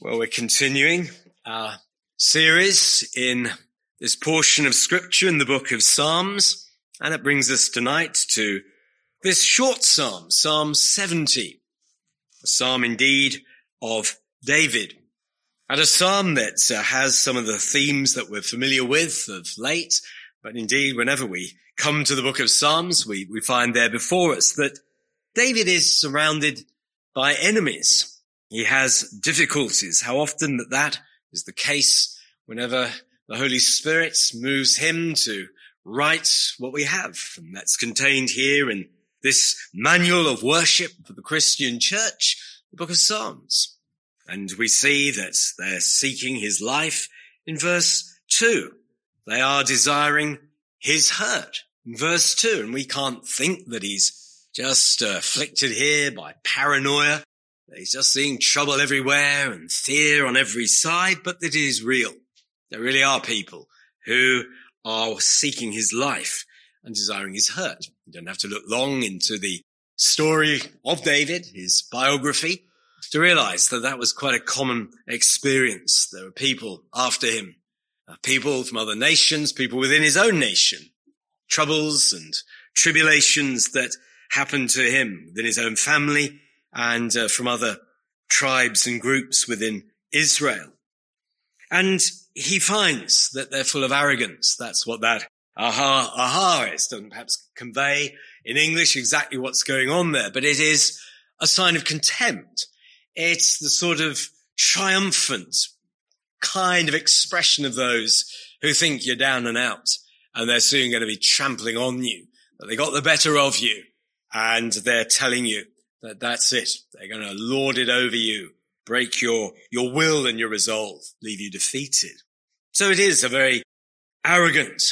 Well, we're continuing our series in this portion of Scripture in the book of Psalms, and it brings us tonight to this short psalm, Psalm 70, a psalm indeed of David, and a psalm that has some of the themes that we're familiar with of late, but indeed whenever we come to the book of Psalms, we find there before us that David is surrounded by enemies. He has difficulties. How often that is the case whenever the Holy Spirit moves him to write what we have. And that's contained here in this manual of worship for the Christian church, the book of Psalms. And we see that they're seeking his life in verse 2. They are desiring his herd in verse 2. And we can't think that he's just afflicted here by paranoia. He's just seeing trouble everywhere and fear on every side, but it is real. There really are people who are seeking his life and desiring his hurt. You don't have to look long into the story of David, his biography, to realize that that was quite a common experience. There were people after him, people from other nations, people within his own nation, troubles and tribulations that happened to him within his own family, and from other tribes and groups within Israel. And he finds that they're full of arrogance. That's what that aha is. Doesn't perhaps convey in English exactly what's going on there, but it is a sign of contempt. It's the sort of triumphant kind of expression of those who think you're down and out and they're soon going to be trampling on you, that they got the better of you and they're telling you that that's it. They're going to lord it over you, break your will and your resolve, leave you defeated. So it is a very arrogant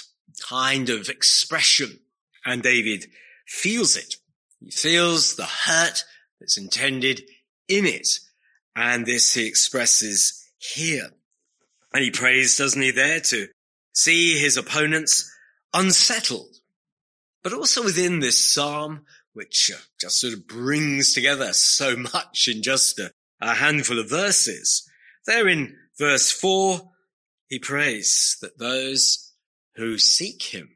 kind of expression, and David feels it. He feels the hurt that's intended in it, and this he expresses here. And he prays, doesn't he, there to see his opponents unsettled. But also within this psalm, which just sort of brings together so much in just a handful of verses. There in verse 4, he prays that those who seek him,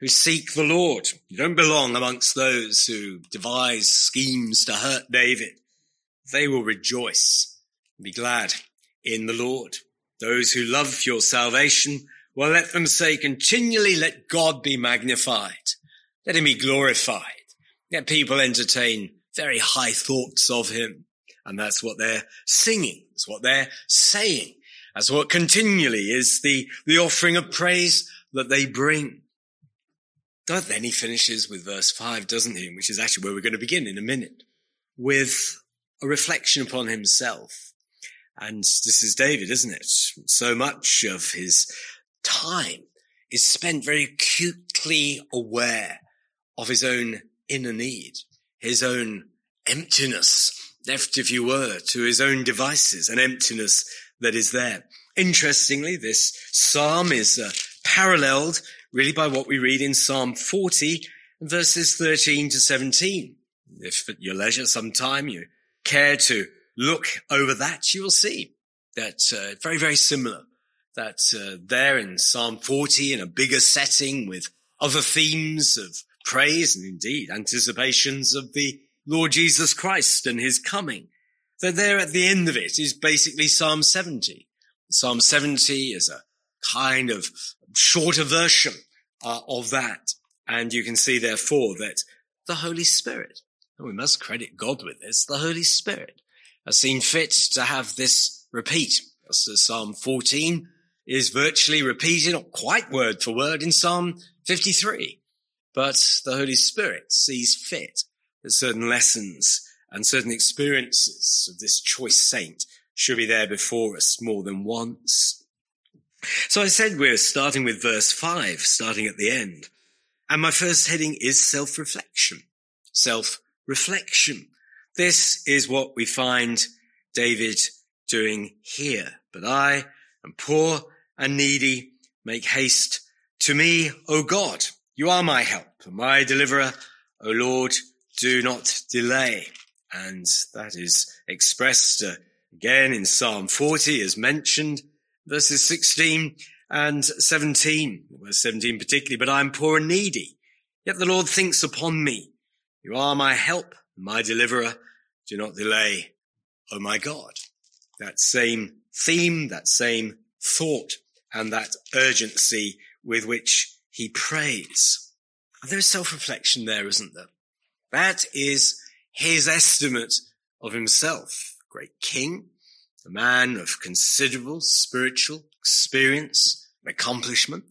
who seek the Lord, you don't belong amongst those who devise schemes to hurt David. They will rejoice and be glad in the Lord. Those who love your salvation, well, let them say continually, let God be magnified. Let him be glorified. Yet people entertain very high thoughts of him. And that's what they're singing. That's what they're saying. That's what continually is the offering of praise that they bring. But then he finishes with verse 5, doesn't he? Which is actually where we're going to begin in a minute. With a reflection upon himself. And this is David, isn't it? So much of his time is spent very acutely aware of his own inner need, his own emptiness, left, if you were, to his own devices, an emptiness that is there. Interestingly, this psalm is paralleled really by what we read in Psalm 40, verses 13 to 17. If at your leisure sometime you care to look over that, you will see that very, very similar, that there in Psalm 40 in a bigger setting with other themes of praise and indeed anticipations of the Lord Jesus Christ and his coming. So there at the end of it is basically Psalm 70. Psalm 70 is a kind of shorter version of that. And you can see, therefore, that the Holy Spirit, and we must credit God with this, the Holy Spirit has seen fit to have this repeat. Just as Psalm 14 is virtually repeated, not quite word for word, in Psalm 53. But the Holy Spirit sees fit that certain lessons and certain experiences of this choice saint should be there before us more than once. So I said we're starting with verse 5, starting at the end. And my first heading is self-reflection. Self-reflection. This is what we find David doing here. But I am poor and needy. Make haste to me, O God. You are my help, my deliverer. O Lord, do not delay. And that is expressed Again, in Psalm 40, as mentioned, verses 16 and 17, verse 17 particularly, but I am poor and needy, yet the Lord thinks upon me. You are my help, my deliverer. Do not delay, O my God. That same theme, that same thought, and that urgency with which he prays. And there is self-reflection there, isn't there? That is his estimate of himself. Great king, a man of considerable spiritual experience and accomplishment.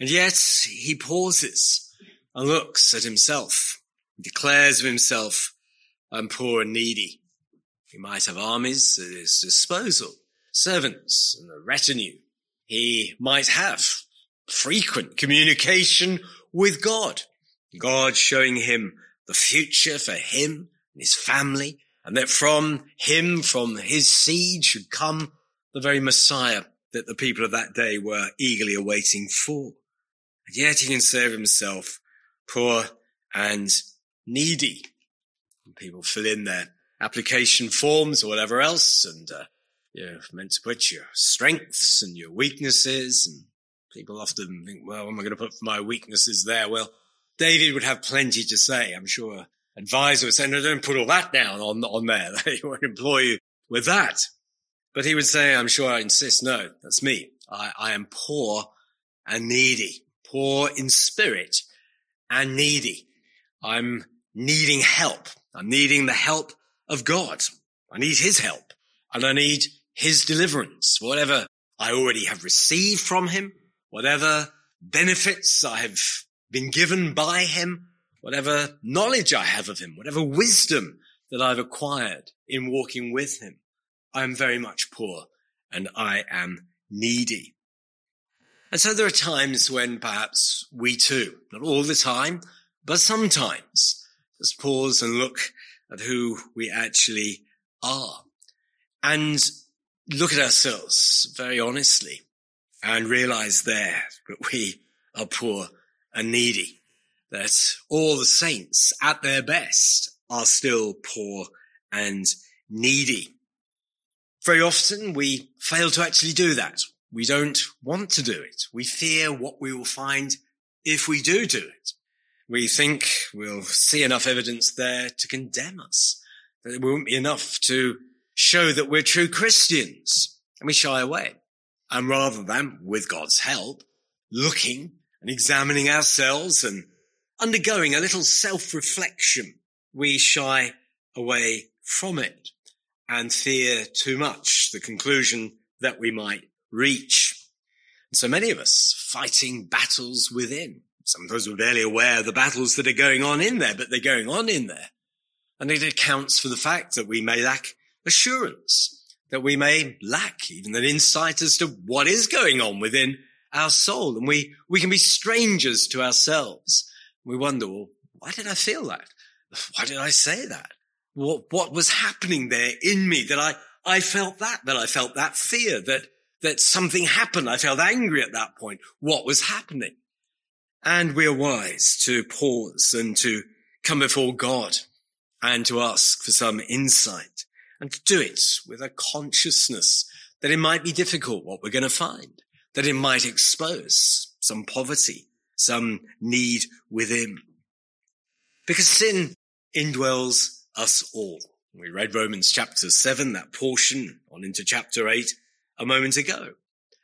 And yet he pauses and looks at himself, declares of himself, I'm poor and needy. He might have armies at his disposal, servants and a retinue. He might have frequent communication with God, God showing him the future for him and his family, and that from him, from his seed, should come the very Messiah that the people of that day were eagerly awaiting for. And yet he can say of himself, poor and needy. And people fill in their application forms or whatever else, and you're meant to put your strengths and your weaknesses, and people often think, well, what am I going to put my weaknesses there? Well, David would have plenty to say, I'm sure. Advisor would say, no, don't put all that down on there. They won't employ you with that. But he would say, I'm sure I insist, no, that's me. I am poor and needy, poor in spirit and needy. I'm needing help. I'm needing the help of God. I need his help and I need his deliverance. Whatever I already have received from him, whatever benefits I have been given by him, whatever knowledge I have of him, whatever wisdom that I've acquired in walking with him, I am very much poor and I am needy. And so there are times when perhaps we too, not all the time, but sometimes, just pause and look at who we actually are and look at ourselves very honestly and realize there that we are poor and needy. That all the saints at their best are still poor and needy. Very often we fail to actually do that. We don't want to do it. We fear what we will find if we do it. We think we'll see enough evidence there to condemn us, that it won't be enough to show that we're true Christians. And we shy away. And rather than, with God's help, looking and examining ourselves and undergoing a little self-reflection, we shy away from it and fear too much the conclusion that we might reach. And so many of us fighting battles within. Sometimes we're barely aware of the battles that are going on in there, but they're going on in there. And it accounts for the fact that we may lack assurance, that we may lack even an insight as to what is going on within our soul. And we can be strangers to ourselves. We wonder, well, why did I feel that? Why did I say that? What was happening there in me that I felt that I felt that fear, that something happened. I felt angry at that point. What was happening? And we are wise to pause and to come before God and to ask for some insight and to do it with a consciousness that it might be difficult what we're going to find, that it might expose some poverty, some need within. Because sin indwells us all. We read Romans chapter 7, that portion, on into chapter 8 a moment ago.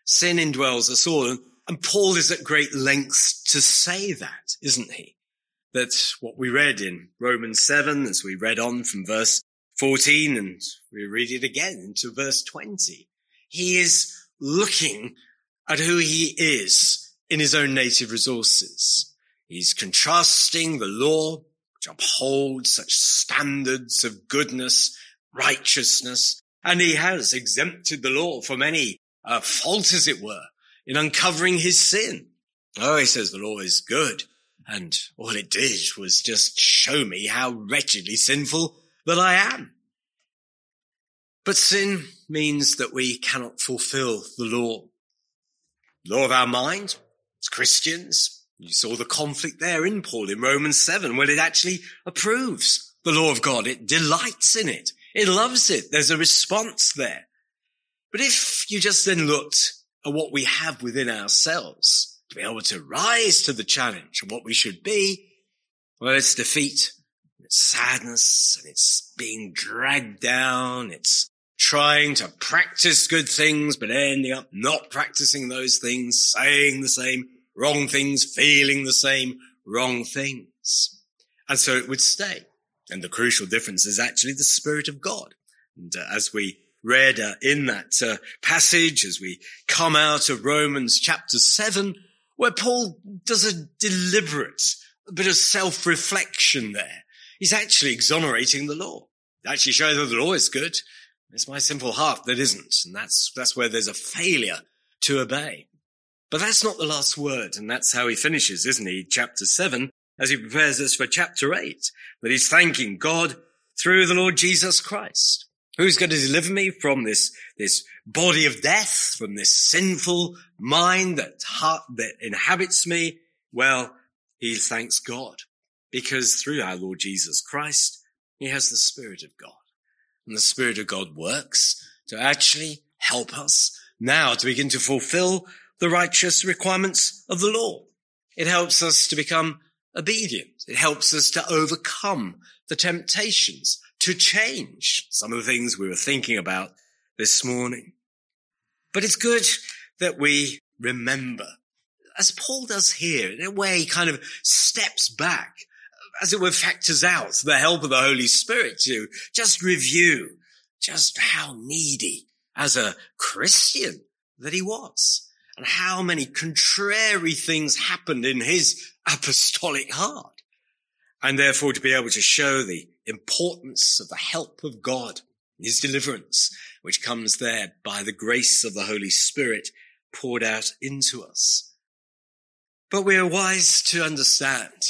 Sin indwells us all. And Paul is at great lengths to say that, isn't he? That's what we read in Romans 7, as we read on from verse 14, and we read it again into verse 20. He is looking at who he is in his own native resources. He's contrasting the law, which upholds such standards of goodness, righteousness, and he has exempted the law from any fault, as it were, in uncovering his sin. Oh, he says the law is good, and all it did was just show me how wretchedly sinful that I am. But sin means that we cannot fulfill the law of our mind. As Christians, you saw the conflict there in Paul in Romans 7, where it actually approves the law of God. It delights in it. It loves it. There's a response there. But if you just then looked at what we have within ourselves to be able to rise to the challenge of what we should be, well, it's defeat, it's sadness, and it's being dragged down, it's trying to practice good things but ending up not practicing those things, saying the same wrong things, feeling the same wrong things. And so it would stay. And the crucial difference is actually the Spirit of God. And as we read in that passage, as we come out of Romans chapter 7, where Paul does a deliberate bit of self-reflection there, he's actually exonerating the law. It actually shows that the law is good. It's my simple heart that isn't. And that's where there's a failure to obey. But that's not the last word. And that's how he finishes, isn't he? Chapter 7, as he prepares us for chapter 8, that he's thanking God through the Lord Jesus Christ. Who's going to deliver me from this body of death, from this sinful mind, that inhabits me? Well, he thanks God because through our Lord Jesus Christ, he has the Spirit of God. And the Spirit of God works to actually help us now to begin to fulfill the righteous requirements of the law. It helps us to become obedient. It helps us to overcome the temptations, to change some of the things we were thinking about this morning. But it's good that we remember, as Paul does here, in a way he kind of steps back, as it were, factors out the help of the Holy Spirit to just review just how needy as a Christian that he was and how many contrary things happened in his apostolic heart. And therefore to be able to show the importance of the help of God, his deliverance, which comes there by the grace of the Holy Spirit poured out into us. But we are wise to understand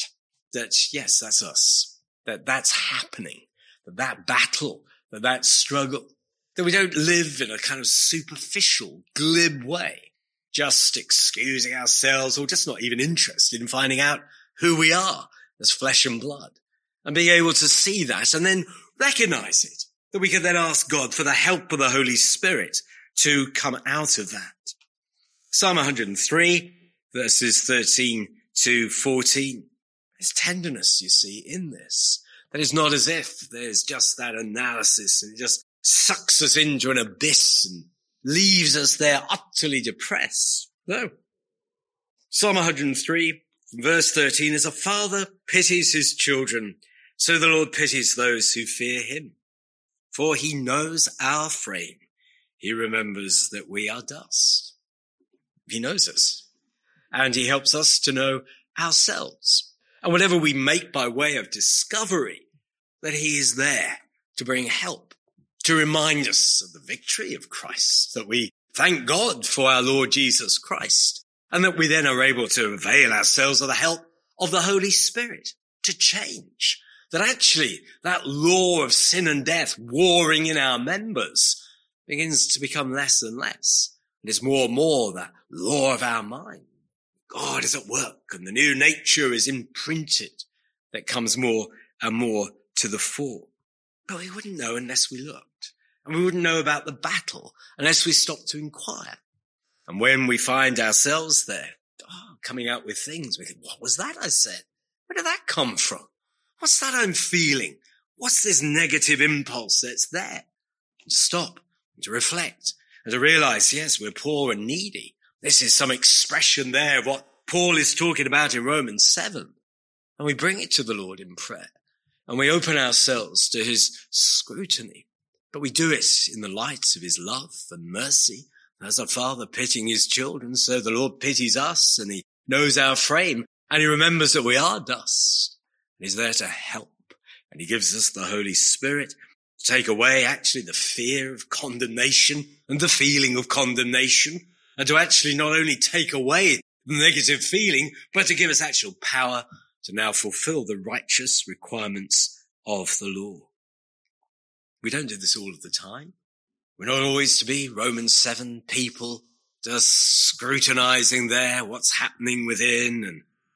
that, yes, that's us, that that's happening, that battle, that struggle, that we don't live in a kind of superficial, glib way, just excusing ourselves or just not even interested in finding out who we are as flesh and blood. And being able to see that and then recognize it, that we can then ask God for the help of the Holy Spirit to come out of that. Psalm 103, verses 13 to 14. There's tenderness, you see, in this. That is not as if there's just that analysis and it just sucks us into an abyss and leaves us there utterly depressed. No. Psalm 103, verse 13 is, a father pities his children, so the Lord pities those who fear him. For he knows our frame. He remembers that we are dust. He knows us. And he helps us to know ourselves. And whatever we make by way of discovery, that he is there to bring help, to remind us of the victory of Christ, that we thank God for our Lord Jesus Christ, and that we then are able to avail ourselves of the help of the Holy Spirit to change, that actually that law of sin and death warring in our members begins to become less and less, and it's more and more that law of our mind. God is at work and the new nature is imprinted that comes more and more to the fore. But we wouldn't know unless we looked, and we wouldn't know about the battle unless we stopped to inquire. And when we find ourselves there, coming out with things, we think, what was that I said? Where did that come from? What's that I'm feeling? What's this negative impulse that's there? And to stop, and to reflect, and to realize, yes, we're poor and needy. This is some expression there of what Paul is talking about in Romans 7. And we bring it to the Lord in prayer. And we open ourselves to his scrutiny. But we do it in the light of his love and mercy. As a father pitying his children, so the Lord pities us, and he knows our frame, and he remembers that we are dust. And he's there to help. And he gives us the Holy Spirit to take away actually the fear of condemnation and the feeling of condemnation. And to actually not only take away the negative feeling, but to give us actual power to now fulfill the righteous requirements of the law. We don't do this all of the time. We're not always to be Romans 7 people, just scrutinizing there what's happening within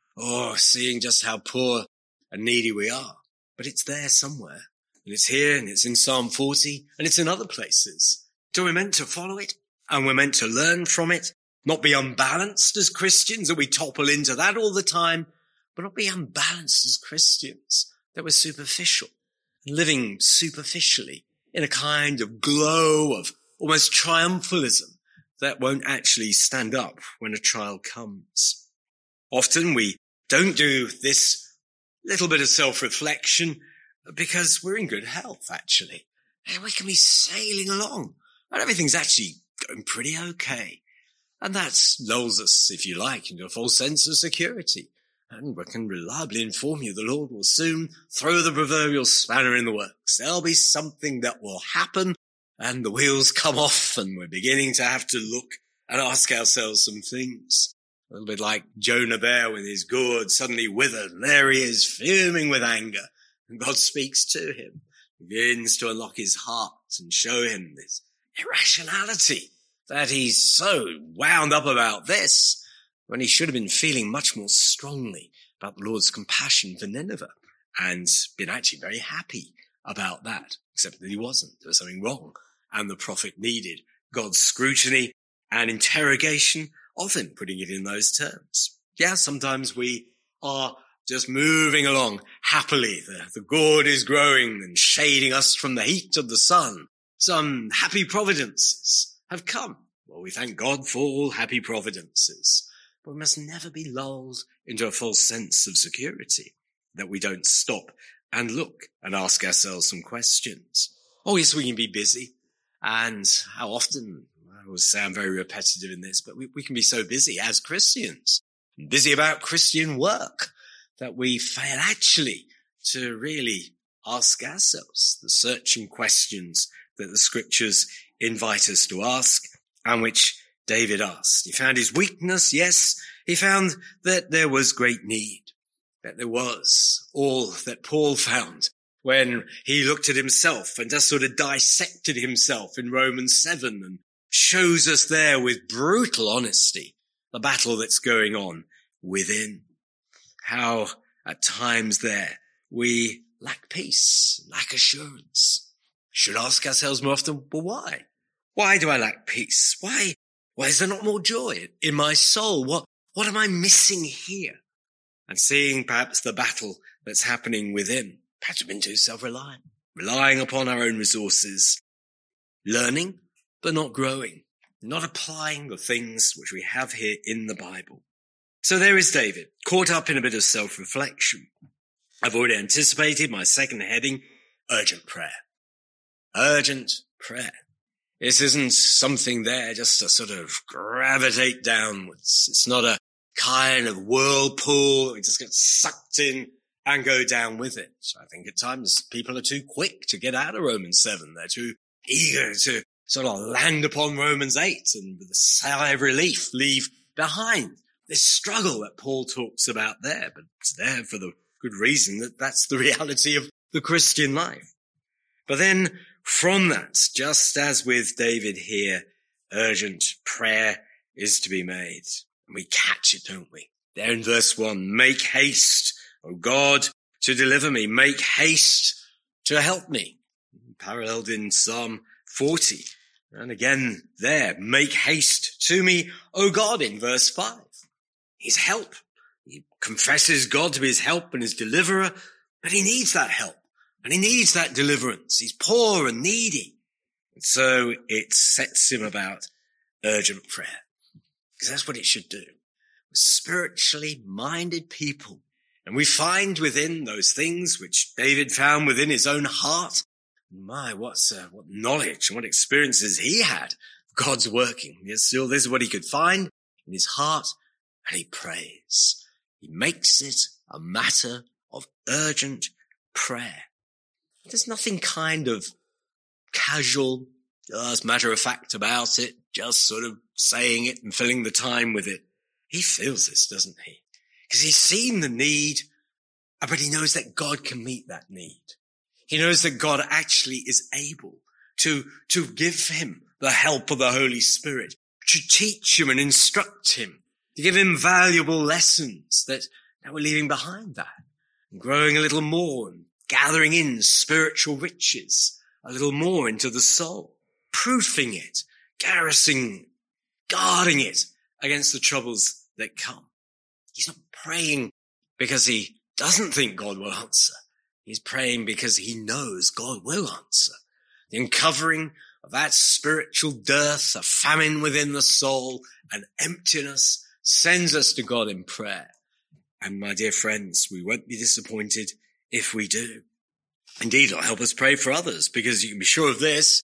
and, seeing just how poor and needy we are. But it's there somewhere. And it's here, and it's in Psalm 40, and it's in other places. So we're meant to follow it, and we're meant to learn from it, not be unbalanced as Christians, that we topple into that all the time, but not be unbalanced as Christians, that we're superficial, living superficially in a kind of glow of almost triumphalism that won't actually stand up when a trial comes. Often we don't do this little bit of self-reflection because we're in good health, actually. And we can be sailing along and everything's actually going pretty okay. And that lulls us, if you like, into a false sense of security. And we can reliably inform you the Lord will soon throw the proverbial spanner in the works. There'll be something that will happen and the wheels come off and we're beginning to have to look and ask ourselves some things. A little bit like Jonah Bear with his gourd suddenly withered. There he is, fuming with anger. And God speaks to him, begins to unlock his heart and show him this irrationality that he's so wound up about this when he should have been feeling much more strongly about the Lord's compassion for Nineveh and been actually very happy about that, except that he wasn't. There was something wrong. And the prophet needed God's scrutiny and interrogation of him, putting it in those terms. Yeah, sometimes we are just moving along happily. The gourd is growing and shading us from the heat of the sun. Some happy providences have come. Well, we thank God for all happy providences. But we must never be lulled into a false sense of security, that we don't stop and look and ask ourselves some questions. Oh, yes, we can be busy. And how often, I always say I'm very repetitive in this, but we can be so busy as Christians, busy about Christian work, that we fail actually to really ask ourselves the searching questions that the scriptures invite us to ask and which David asked. He found his weakness, yes. He found that there was great need, that there was all that Paul found when he looked at himself and just sort of dissected himself in Romans 7 and shows us there with brutal honesty the battle that's going on within. How at times there we lack peace, lack assurance. Should ask ourselves more often, well, why? Why do I lack peace? Why is there not more joy in my soul? What am I missing here? And seeing perhaps the battle that's happening within. Perhaps we've been too self-reliant, relying upon our own resources, learning but not growing, not applying the things which we have here in the Bible. So there is David, caught up in a bit of self-reflection. I've already anticipated my second heading, urgent prayer. Urgent prayer. This isn't something there just to sort of gravitate downwards. It's not a kind of whirlpool. We just get sucked in and go down with it. I think at times people are too quick to get out of Romans 7. They're too eager to sort of land upon Romans 8 and with a sigh of relief leave behind this struggle that Paul talks about there. But it's there for the good reason that that's the reality of the Christian life. But then from that, just as with David here, urgent prayer is to be made. And we catch it, don't we? There in verse 1, make haste, O God, to deliver me. Make haste to help me. Paralleled in Psalm 40. And again there, make haste to me, O God, in verse 5. His help. He confesses God to be his help and his deliverer, but he needs that help. And he needs that deliverance. He's poor and needy. And so it sets him about urgent prayer. Because that's what it should do. We're spiritually minded people. And we find within those things which David found within his own heart. My, what knowledge and what experiences he had of God's working. Yet still, this is what he could find in his heart. And he prays. He makes it a matter of urgent prayer. There's nothing kind of casual, as matter of fact about it, just sort of saying it and filling the time with it. He feels this, doesn't he? Because he's seen the need, but he knows that God can meet that need. He knows that God actually is able to give him the help of the Holy Spirit, to teach him and instruct him, to give him valuable lessons that we're leaving behind that, and growing a little more and gathering in spiritual riches a little more into the soul, proofing it, garrisoning, guarding it against the troubles that come. He's not praying because he doesn't think God will answer. He's praying because he knows God will answer. The uncovering of that spiritual dearth, a famine within the soul, an emptiness, sends us to God in prayer. And my dear friends, we won't be disappointed if we do. Indeed, it'll help us pray for others, because you can be sure of this.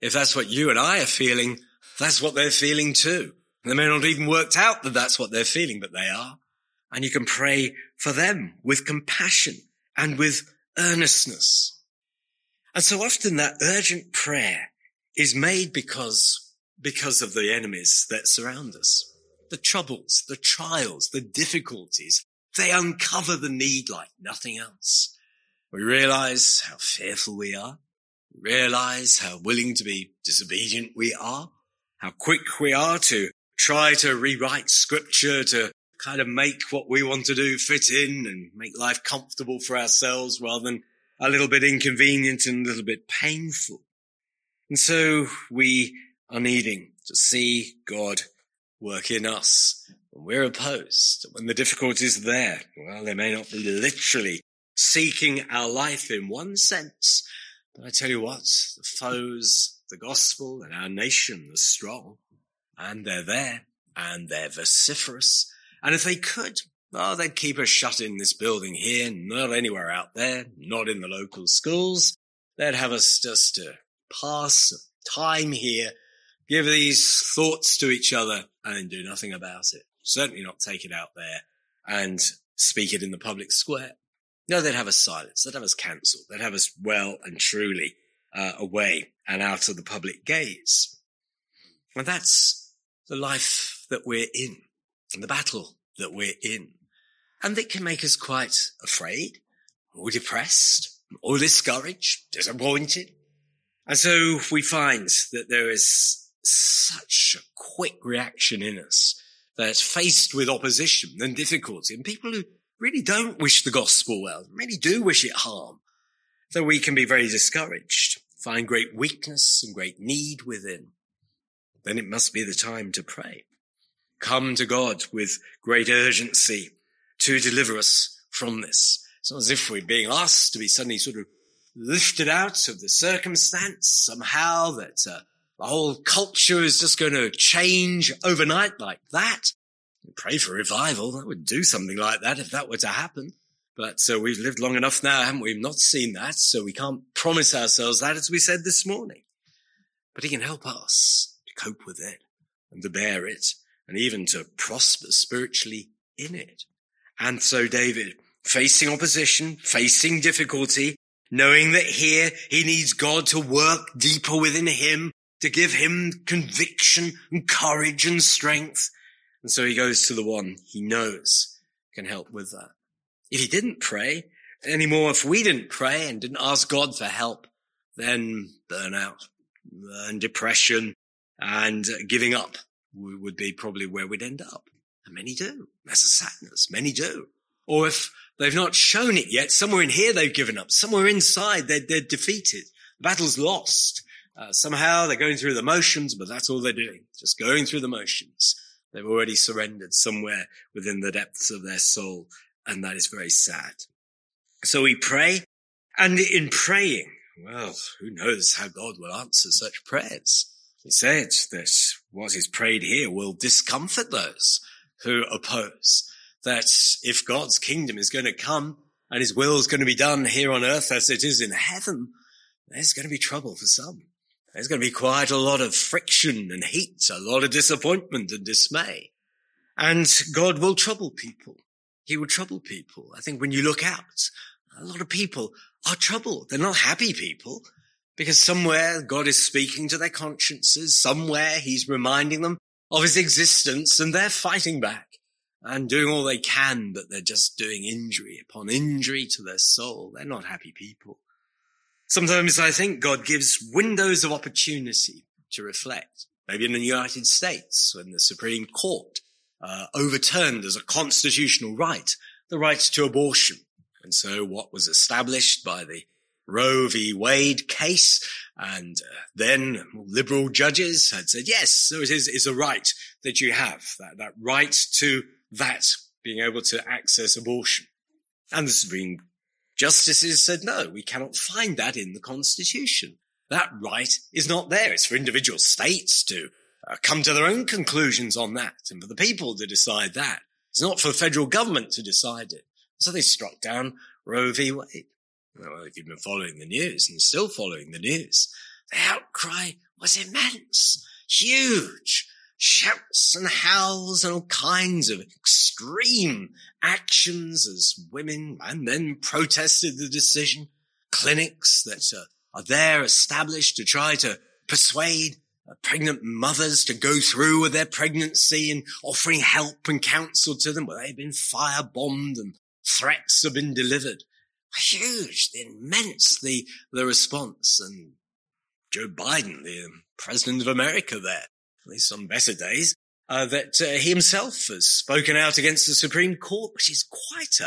If that's what you and I are feeling, that's what they're feeling too. And they may not even worked out that that's what they're feeling, but they are. And you can pray for them with compassion and with earnestness. And so often that urgent prayer is made because of the enemies that surround us. The troubles, the trials, the difficulties, they uncover the need like nothing else. We realize how fearful we are. We realize how willing to be disobedient we are, how quick we are to try to rewrite scripture, to kind of make what we want to do fit in and make life comfortable for ourselves rather than a little bit inconvenient and a little bit painful. And so we are needing to see God work in us when we're opposed, when the difficulty is there. Well, they may not be literally seeking our life in one sense, but I tell you what, the foes, the gospel and our nation are strong, and they're there, and they're vociferous. And if they could, well, they'd keep us shut in this building here, not anywhere out there, not in the local schools. They'd have us just to pass time here, give these thoughts to each other, and do nothing about it. Certainly not take it out there and speak it in the public square. No, they'd have us silenced. They'd have us cancelled. They'd have us well and truly away and out of the public gaze. And that's the life that we're in, and the battle that we're in. And that can make us quite afraid or depressed or discouraged, disappointed. And so we find that there is such a quick reaction in us that faced with opposition and difficulty and people who really don't wish the gospel well, really do wish it harm, that we can be very discouraged, find great weakness and great need within. Then it must be the time to pray. Come to God with great urgency to deliver us from this. It's not as if we're being asked to be suddenly sort of lifted out of the circumstance somehow, that the whole culture is just going to change overnight like that. We pray for revival. I would do something like that if that were to happen. But we've lived long enough now, haven't we? We've not seen that, so we can't promise ourselves that, as we said this morning. But he can help us to cope with it and to bear it, and even to prosper spiritually in it. And so David, facing opposition, facing difficulty, knowing that here he needs God to work deeper within him, to give him conviction and courage and strength. And so he goes to the one he knows can help with that. If he didn't pray anymore, if we didn't pray and didn't ask God for help, then burnout and depression and giving up would be probably where we'd end up. And many do. That's a sadness. Many do. Or if they've not shown it yet, somewhere in here they've given up. Somewhere inside they're defeated. The battle's lost. Somehow they're going through the motions, but that's all they're doing. Just going through the motions. They've already surrendered somewhere within the depths of their soul. And that is very sad. So we pray. And in praying, well, who knows how God will answer such prayers. He said that what is prayed here will discomfort those who oppose, that if God's kingdom is going to come and his will is going to be done here on earth as it is in heaven, there's going to be trouble for some. There's going to be quite a lot of friction and heat, a lot of disappointment and dismay. And God will trouble people. He will trouble people. I think when you look out, a lot of people are troubled. They're not happy people. Because somewhere God is speaking to their consciences, somewhere he's reminding them of his existence, and they're fighting back and doing all they can, but they're just doing injury upon injury to their soul. They're not happy people. Sometimes I think God gives windows of opportunity to reflect. Maybe in the United States, when the Supreme Court overturned as a constitutional right, the right to abortion. And so what was established by the Roe v. Wade case and then liberal judges had said, yes, so it is a right that you have, that right to that, being able to access abortion. And the Supreme Justices said, no, we cannot find that in the Constitution. That right is not there. It's for individual states to come to their own conclusions on that and for the people to decide that. It's not for the federal government to decide it. So they struck down Roe v. Wade. Well, if you've been following the news and still following the news, the outcry was immense, huge. Shouts and howls and all kinds of extreme actions as women and men protested the decision. Clinics that are there established to try to persuade pregnant mothers to go through with their pregnancy and offering help and counsel to them. Well, they've been firebombed and threats have been delivered. Huge, immense, the response. And Joe Biden, the president of America there, at least on better days, that he himself has spoken out against the Supreme Court, which is quite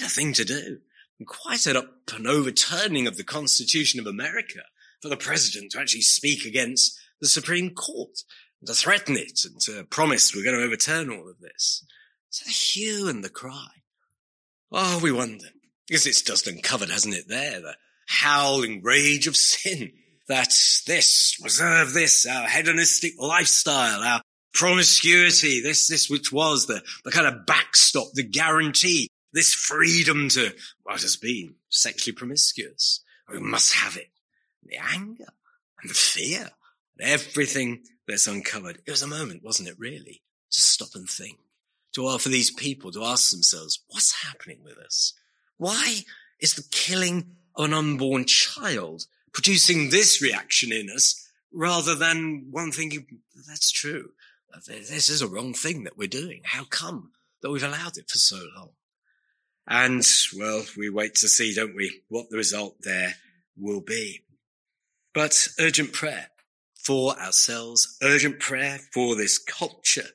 a thing to do, and quite an overturning of the Constitution of America for the president to actually speak against the Supreme Court, and to threaten it and to promise we're going to overturn all of this. So the hue and the cry. Oh, we wonder, because it's just uncovered, hasn't it, there, the howling rage of sin. That this, reserve this, our hedonistic lifestyle, our promiscuity, this which was the kind of backstop, the guarantee, this freedom to, well, just be sexually promiscuous. We must have it. And the anger and the fear and everything that's uncovered. It was a moment, wasn't it, really, to stop and think, for these people to ask themselves, what's happening with us? Why is the killing of an unborn child producing this reaction in us rather than one thinking, that's true. This is a wrong thing that we're doing. How come that we've allowed it for so long? And, well, we wait to see, don't we, what the result there will be. But urgent prayer for ourselves, urgent prayer for this culture,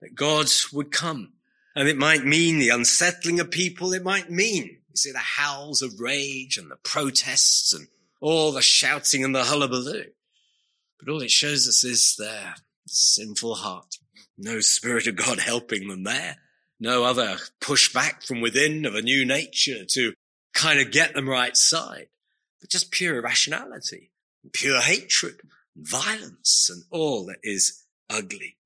that God would come. And it might mean the unsettling of people. It might mean, you see, the howls of rage and the protests and all the shouting and the hullabaloo. But all it shows us is their sinful heart. No Spirit of God helping them there. No other pushback from within of a new nature to kind of get them right side. But just pure irrationality, pure hatred, violence, and all that is ugly.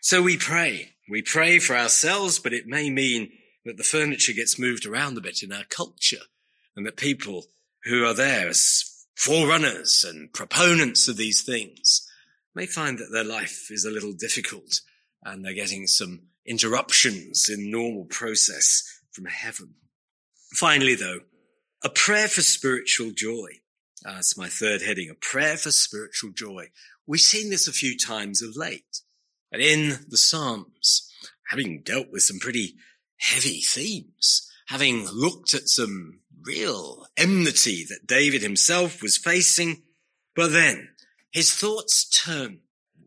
So we pray. We pray for ourselves, but it may mean that the furniture gets moved around a bit in our culture and that people who are there as forerunners and proponents of these things may find that their life is a little difficult and they're getting some interruptions in normal process from heaven. Finally, though, a prayer for spiritual joy. That's my third heading, a prayer for spiritual joy. We've seen this a few times of late. And in the Psalms, having dealt with some pretty heavy themes, having looked at some real enmity that David himself was facing. But then his thoughts turn.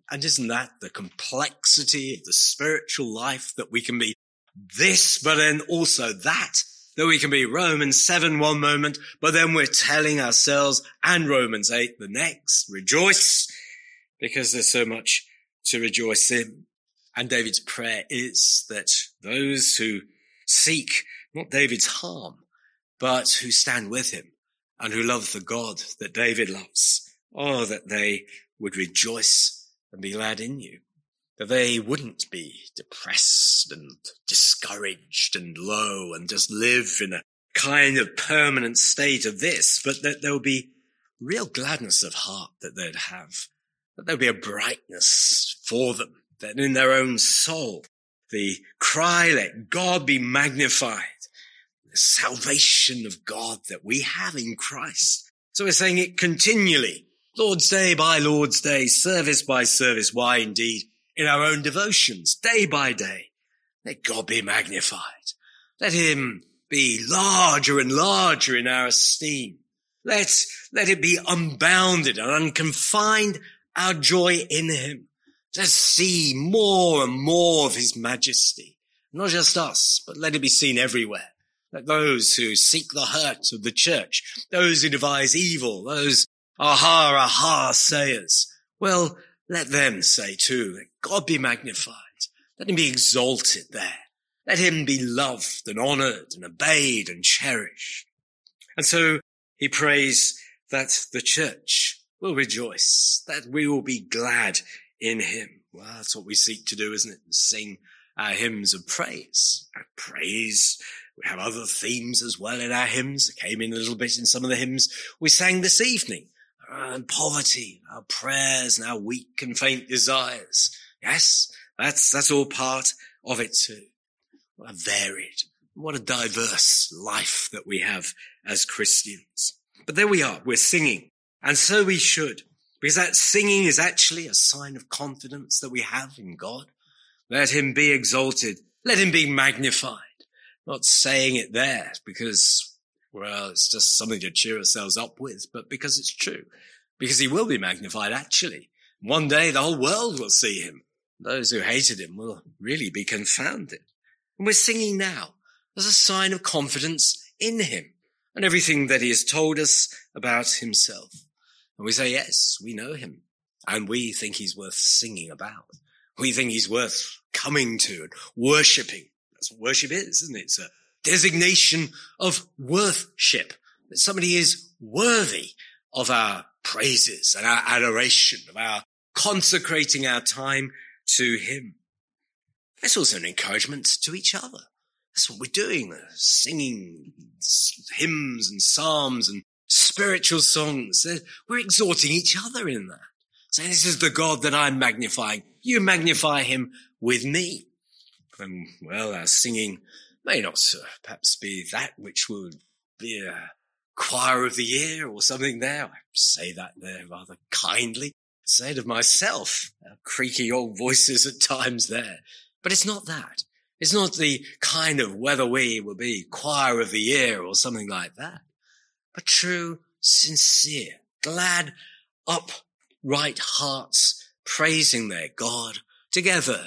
And isn't that the complexity of the spiritual life, that we can be this, but then also that we can be Romans 7 one moment, but then we're telling ourselves and Romans 8 the next, rejoice, because there's so much to rejoice in. And David's prayer is that those who seek not David's harm, but who stand with him and who love the God that David loves, that they would rejoice and be glad in you, that they wouldn't be depressed and discouraged and low and just live in a kind of permanent state of this, but that there'll be real gladness of heart that they'd have, that there'll be a brightness for them, that in their own soul, the cry, let God be magnified, salvation of God that we have in Christ. So we're saying it continually, Lord's Day by Lord's Day, service by service. Why, indeed, in our own devotions, day by day, let God be magnified. Let him be larger and larger in our esteem. Let it be unbounded and unconfined, our joy in him. Let's see more and more of his majesty. Not just us, but let it be seen everywhere. those who seek the hurt of the church, those who devise evil, those aha, aha sayers. Well, let them say too, that God be magnified. Let him be exalted there. Let him be loved and honored and obeyed and cherished. And so he prays that the church will rejoice, that we will be glad in him. Well, that's what we seek to do, isn't it? Sing our hymns of praise. Our praise. We have other themes as well in our hymns. They came in a little bit in some of the hymns we sang this evening. Poverty, our prayers and our weak and faint desires. Yes, that's all part of it too. What a varied, what a diverse life that we have as Christians. But there we are, we're singing. And so we should, because that singing is actually a sign of confidence that we have in God. Let him be exalted. Let him be magnified. Not saying it there because, well, it's just something to cheer ourselves up with, but because it's true. Because he will be magnified, actually. One day the whole world will see him. Those who hated him will really be confounded. And we're singing now as a sign of confidence in him and everything that he has told us about himself. And we say, yes, we know him, and we think he's worth singing about. We think he's worth coming to and worshipping. That's what worship is, isn't it? It's a designation of worthship, that somebody is worthy of our praises and our adoration, of our consecrating our time to him. That's also an encouragement to each other. That's what we're doing, singing hymns and psalms and spiritual songs. We're exhorting each other in that. Saying, this is the God that I'm magnifying. You magnify him with me. And well, our singing may not perhaps be that which would be a choir of the year or something there. I say that there rather kindly. Say it of myself. Our creaky old voices at times there. But it's not that. It's not the kind of whether we will be choir of the year or something like that. But true, sincere, glad, upright hearts praising their God together,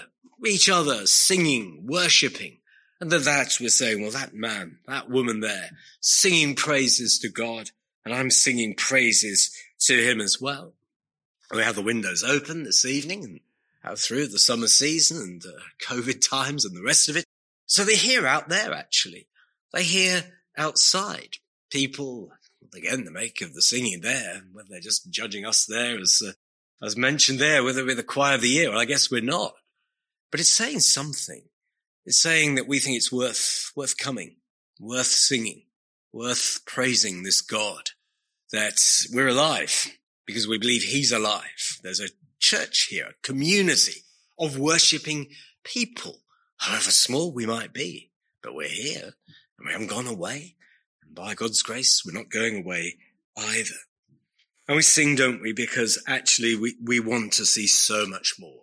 each other singing, worshipping. And that we're saying, well, that man, that woman there, singing praises to God, and I'm singing praises to him as well. And we have the windows open this evening and out through the summer season and COVID times and the rest of it. So they hear out there, actually. They hear outside. People, again, the make of the singing there, whether they're just judging us there, as mentioned there, whether we're the choir of the year, well, I guess we're not. But it's saying something. It's saying that we think it's worth coming, worth singing, worth praising this God, that we're alive because we believe he's alive. There's a church here, a community of worshipping people, however small we might be, but we're here and we haven't gone away. And by God's grace, we're not going away either. And we sing, don't we? Because actually we want to see so much more.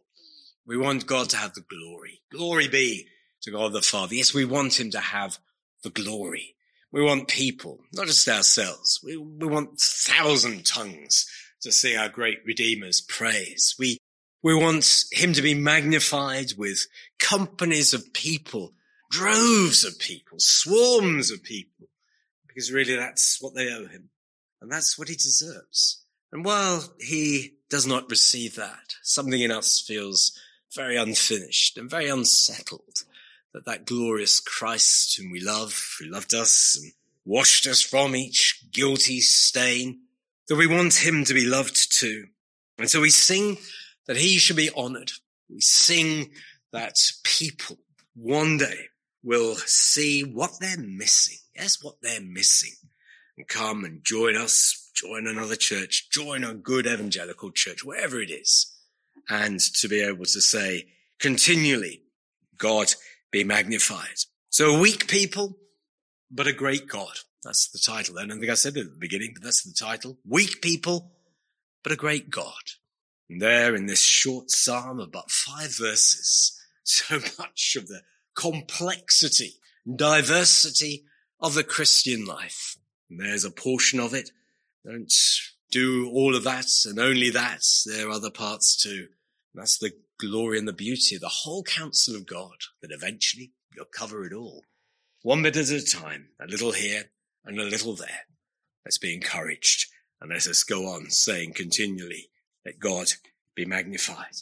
We want God to have the glory. Glory be to God the Father. Yes, we want him to have the glory. We want people, not just ourselves. We want 1,000 tongues to sing our great Redeemer's praise. We want him to be magnified with companies of people, droves of people, swarms of people, because really that's what they owe him. And that's what he deserves. And while he does not receive that, something in us feels very unfinished and very unsettled, that glorious Christ whom we love, who loved us and washed us from each guilty stain, that we want him to be loved too. And so we sing that he should be honored. We sing that people one day will see what they're missing. Yes, what they're missing. And come and join us, join another church, join a good evangelical church, wherever it is. And to be able to say continually, God be magnified. So a weak people, but a great God. That's the title. I don't think I said it at the beginning, but that's the title. Weak people, but a great God. And there in this short psalm of but 5 verses, so much of the complexity and diversity of the Christian life. And there's a portion of it. Don't do all of that and only that. There are other parts too. And that's the glory and the beauty of the whole counsel of God, that eventually you'll cover it all. one bit at a time, a little here and a little there. Let's be encouraged and let us go on saying continually, let God be magnified.